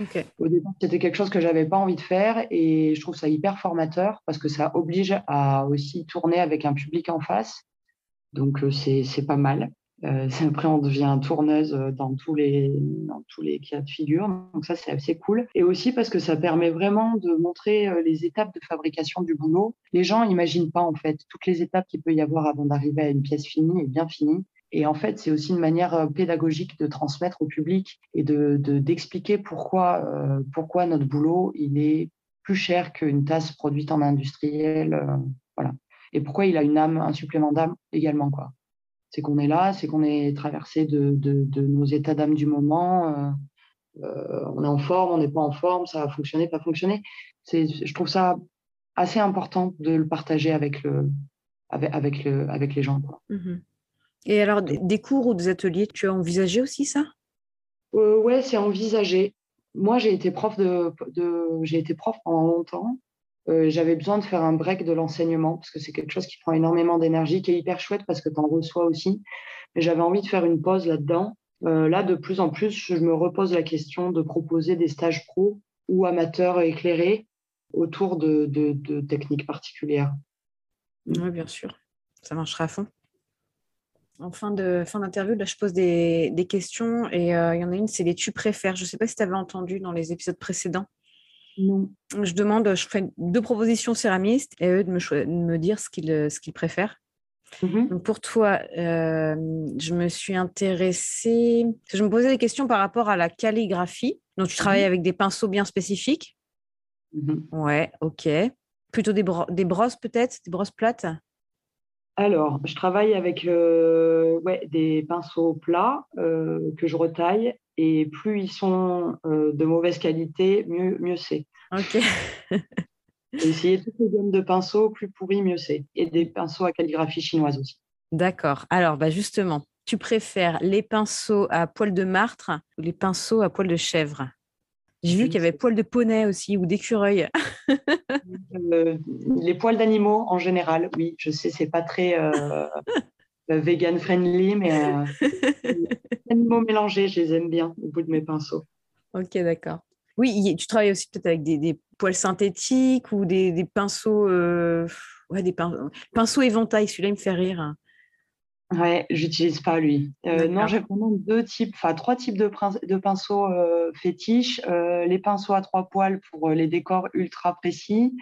Okay. Au départ, c'était quelque chose que je n'avais pas envie de faire et je trouve ça hyper formateur parce que ça oblige à aussi tourner avec un public en face. Donc c'est pas mal. Après, on devient tourneuse dans tous les cas de figure, donc ça c'est assez cool, et aussi parce que ça permet vraiment de montrer les étapes de fabrication du boulot. Les gens n'imaginent pas en fait toutes les étapes qu'il peut y avoir avant d'arriver à une pièce finie et bien finie, et en fait c'est aussi une manière pédagogique de transmettre au public et d'expliquer pourquoi notre boulot il est plus cher qu'une tasse produite en industriel, et pourquoi il a une âme, un supplément d'âme également, quoi. C'est qu'on est là, c'est qu'on est traversé de nos états d'âme du moment. On est en forme, on n'est pas en forme, ça va fonctionner, pas fonctionner. Je trouve ça assez important de le partager avec les gens, quoi. Mm-hmm. Et alors, des cours ou des ateliers, tu as envisagé aussi ça ? Ouais, c'est envisagé. Moi, j'ai été prof pendant longtemps. J'avais besoin de faire un break de l'enseignement parce que c'est quelque chose qui prend énormément d'énergie, qui est hyper chouette parce que tu en reçois aussi. Mais j'avais envie de faire une pause là-dedans. Là, de plus en plus, je me repose la question de proposer des stages pro ou amateurs éclairés autour de techniques particulières. Oui, bien sûr. Ça marchera à fond. En fin d'interview, là, je pose des questions et il y en a une, c'est les tu préfères. Je ne sais pas si tu avais entendu dans les épisodes précédents. Non. Je fais deux propositions céramistes et eux de me dire ce qu'ils préfèrent. Mm-hmm. Donc pour toi, je me suis intéressée... Je me posais des questions par rapport à la calligraphie. Donc, tu travailles avec des pinceaux bien spécifiques. Mm-hmm. Ouais, ok. Plutôt des brosses peut-être, des brosses plates. Alors, je travaille avec des pinceaux plats que je retaille et plus ils sont de mauvaise qualité, mieux c'est. Ok. Essayez toutes les gammes de pinceaux, plus pourris, mieux c'est. Et des pinceaux à calligraphie chinoise aussi. D'accord. Alors, justement, tu préfères les pinceaux à poils de martre ou les pinceaux à poils de chèvre ? J'ai vu qu'il y avait poils de poney aussi ou d'écureuil. Les poils d'animaux en général, oui. Je sais, c'est pas très vegan friendly, mais les animaux mélangés, je les aime bien au bout de mes pinceaux. Ok, d'accord. Oui, tu travailles aussi peut-être avec des poils synthétiques ou des pinceaux, pinceaux éventail. Celui-là, il me fait rire. Ouais, j'utilise pas lui. Non, j'ai vraiment trois types de pinceaux fétiches. Les pinceaux à trois poils pour les décors ultra précis,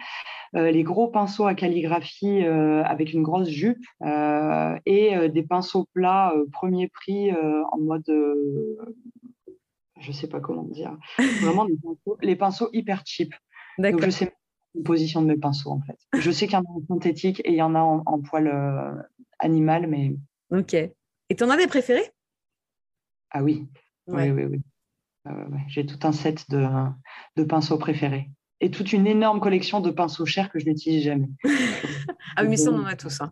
les gros pinceaux à calligraphie avec une grosse jupe et des pinceaux plats premier prix en mode, je sais pas comment dire, vraiment les pinceaux hyper cheap. D'accord. Donc je sais pas la composition de mes pinceaux en fait. Je sais qu'il y en a en synthétique et il y en a en poil animal, mais ok. Et t'en as des préférés ? Ah oui. Ouais. Oui. J'ai tout un set de pinceaux préférés. Et toute une énorme collection de pinceaux chers que je n'utilise jamais. Ah oui, mais ça, on en a tous. Hein.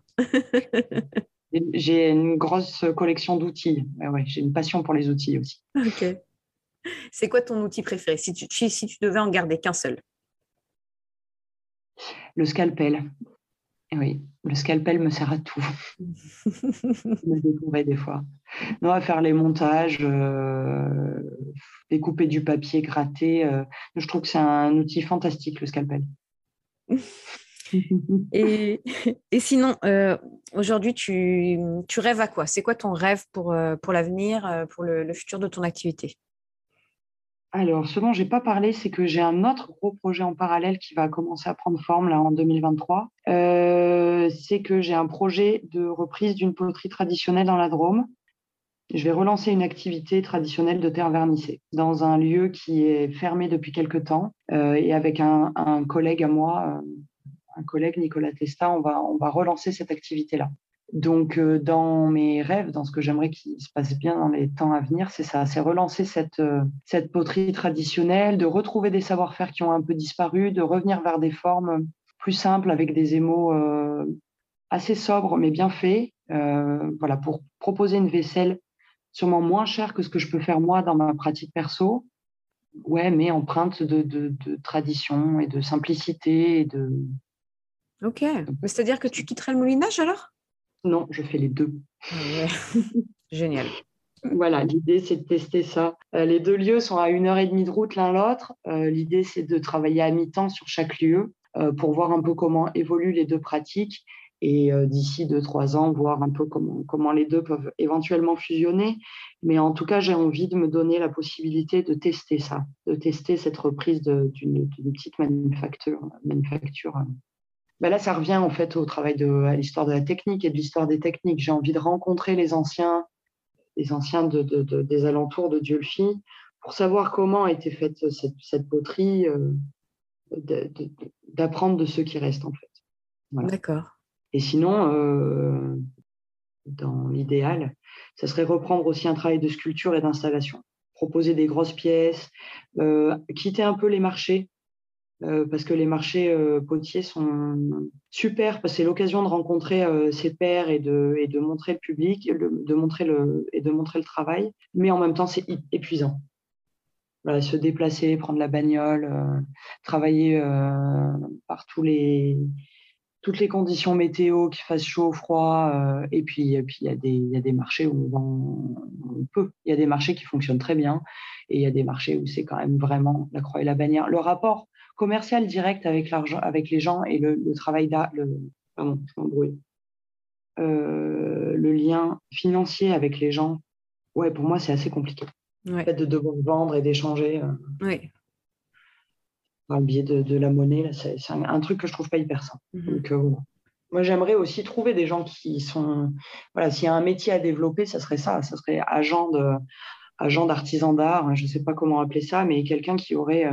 J'ai une grosse collection d'outils. Ouais, j'ai une passion pour les outils aussi. Ok. C'est quoi ton outil préféré ? Si tu devais en garder qu'un seul ? Le scalpel. Oui, le scalpel me sert à tout. Je me découvrais des fois. Non, à faire les montages, découper du papier, gratter. Je trouve que c'est un outil fantastique, le scalpel. Et sinon, aujourd'hui, tu rêves à quoi ? C'est quoi ton rêve pour l'avenir, pour le futur de ton activité ? Alors, ce dont je n'ai pas parlé, c'est que j'ai un autre gros projet en parallèle qui va commencer à prendre forme là, en 2023. C'est que j'ai un projet de reprise d'une poterie traditionnelle dans la Drôme. Je vais relancer une activité traditionnelle de terre vernissée dans un lieu qui est fermé depuis quelques temps. Et avec un collègue à moi, Nicolas Testa, on va relancer cette activité-là. Donc, dans mes rêves, dans ce que j'aimerais qu'il se passe bien dans les temps à venir, c'est ça, c'est relancer cette poterie traditionnelle, de retrouver des savoir-faire qui ont un peu disparu, de revenir vers des formes plus simples avec des émaux assez sobres mais bien faits, pour proposer une vaisselle sûrement moins chère que ce que je peux faire moi dans ma pratique perso, mais empreinte de tradition et de simplicité. Ok, c'est-à-dire que tu quitterais le moulinage alors ? Non, je fais les deux. Génial. Voilà, l'idée, c'est de tester ça. Les deux lieux sont à 1h30 de route l'un l'autre. L'idée, c'est de travailler à mi-temps sur chaque lieu pour voir un peu comment évoluent les deux pratiques et d'ici 2-3 ans, voir un peu comment les deux peuvent éventuellement fusionner. Mais en tout cas, j'ai envie de me donner la possibilité de tester ça, de tester cette reprise d'une petite manufacture. Là, ça revient en fait au travail à l'histoire de la technique et de l'histoire des techniques. J'ai envie de rencontrer les anciens des alentours de Dieulefit pour savoir comment a été faite cette poterie, d'apprendre de ceux qui restent en fait. Voilà. D'accord. Et sinon, dans l'idéal, ça serait reprendre aussi un travail de sculpture et d'installation, proposer des grosses pièces, quitter un peu les marchés. Parce que les marchés potiers sont super, parce que c'est l'occasion de rencontrer ses pairs et de montrer le public, de montrer le travail. Mais en même temps, c'est épuisant. voilà, se déplacer, prendre la bagnole, travailler par toutes les conditions météo, qu'il fasse chaud, froid. Et puis il y a des marchés où on peut. Il y a des marchés qui fonctionnent très bien et il y a des marchés où c'est quand même vraiment la croix et la bannière. Le rapport commercial direct avec l'argent, avec les gens et le travail d'art, le lien financier avec les gens, ouais, pour moi, c'est assez compliqué. Ouais. Le fait de devoir vendre et d'échanger ouais. par le biais de la monnaie, là, c'est un truc que je ne trouve pas hyper simple. Mm-hmm. Donc, moi, j'aimerais aussi trouver des gens qui sont... Voilà, s'il y a un métier à développer, ça serait agent d'artisan d'art, je ne sais pas comment appeler ça, mais quelqu'un qui aurait...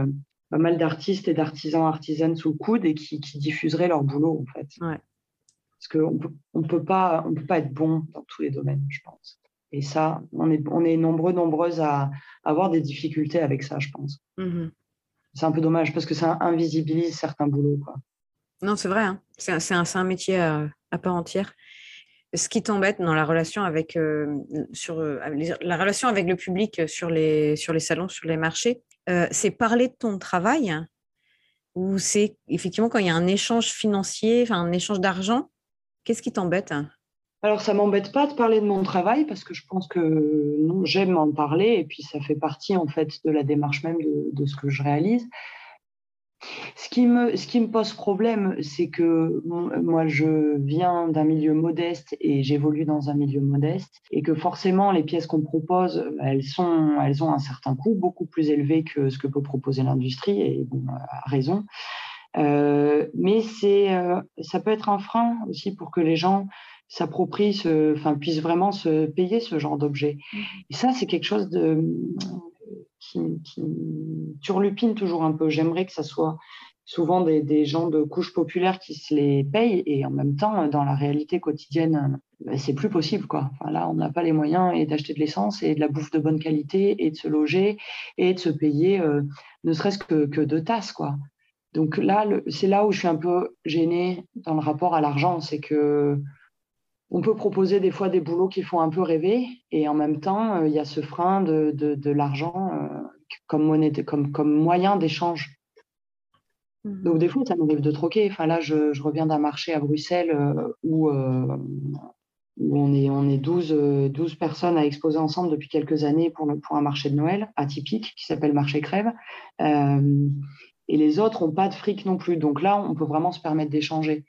pas mal d'artistes et d'artisans, artisanes sous le coude et qui diffuseraient leur boulot, en fait. Ouais. Parce qu'on peut pas être bon dans tous les domaines, je pense. Et ça, on est nombreux, nombreuses à avoir des difficultés avec ça, je pense. Mm-hmm. C'est un peu dommage parce que ça invisibilise certains boulots, quoi. Non, c'est vrai. Hein. C'est un métier à part entière. Ce qui t'embête dans la relation avec, la relation avec le public sur les salons, sur les marchés, c'est parler de ton travail ou c'est effectivement quand il y a un échange financier, enfin un échange d'argent, qu'est-ce qui t'embête? Alors, ça ne m'embête pas de parler de mon travail parce que je pense que non, j'aime en parler et puis ça fait partie en fait de la démarche même de ce que je réalise. Ce qui me pose problème, c'est que moi, je viens d'un milieu modeste et j'évolue dans un milieu modeste et que forcément, les pièces qu'on propose, elles ont un certain coût, beaucoup plus élevé que ce que peut proposer l'industrie et bon, à raison. Mais ça peut être un frein aussi pour que les gens s'approprient, puissent vraiment se payer ce genre d'objet. Et ça, c'est quelque chose qui turlupine toujours un peu. J'aimerais que ça soit souvent des gens de couche populaire qui se les payent et en même temps, dans la réalité quotidienne, c'est plus possible, quoi. Enfin, là, on n'a pas les moyens et d'acheter de l'essence et de la bouffe de bonne qualité et de se loger et de se payer ne serait-ce que 2 tasses, quoi. Donc là, c'est là où je suis un peu gênée dans le rapport à l'argent, c'est que on peut proposer des fois des boulots qui font un peu rêver et en même temps, il y a ce frein de l'argent comme monnaie, comme moyen d'échange. Mmh. Donc des fois, ça m'arrive de troquer. Enfin, là, je reviens d'un marché à Bruxelles où on est 12 personnes à exposer ensemble depuis quelques années pour un marché de Noël atypique qui s'appelle marché crève. Et les autres n'ont pas de fric non plus. Donc là, on peut vraiment se permettre d'échanger.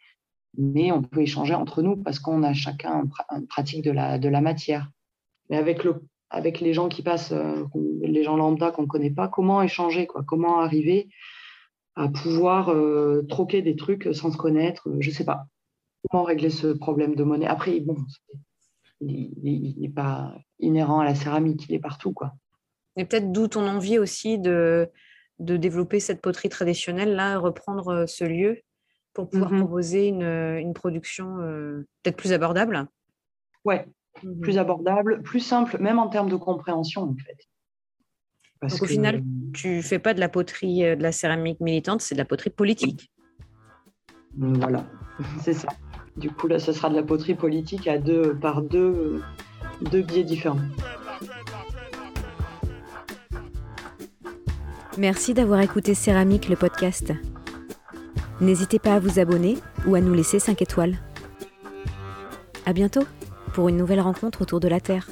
Mais on peut échanger entre nous parce qu'on a chacun une pratique de la matière. Mais avec les gens qui passent, les gens lambda qu'on ne connaît pas, comment échanger, quoi ? Comment arriver à pouvoir troquer des trucs sans se connaître ? Je ne sais pas. Comment régler ce problème de monnaie ? Après, bon, il n'est pas inhérent à la céramique, il est partout, quoi. Et peut-être d'où ton envie aussi de développer cette poterie traditionnelle, là, reprendre ce lieu pour pouvoir mm-hmm. proposer une production peut-être plus abordable. Ouais, mm-hmm. plus abordable, plus simple, même en termes de compréhension, en fait. Parce qu'au final, tu ne fais pas de la poterie, de la céramique militante, c'est de la poterie politique. Voilà, c'est ça. Du coup, là, ce sera de la poterie politique par deux biais différents. Merci d'avoir écouté Céramique, le podcast. N'hésitez pas à vous abonner ou à nous laisser 5 étoiles. À bientôt pour une nouvelle rencontre autour de la Terre.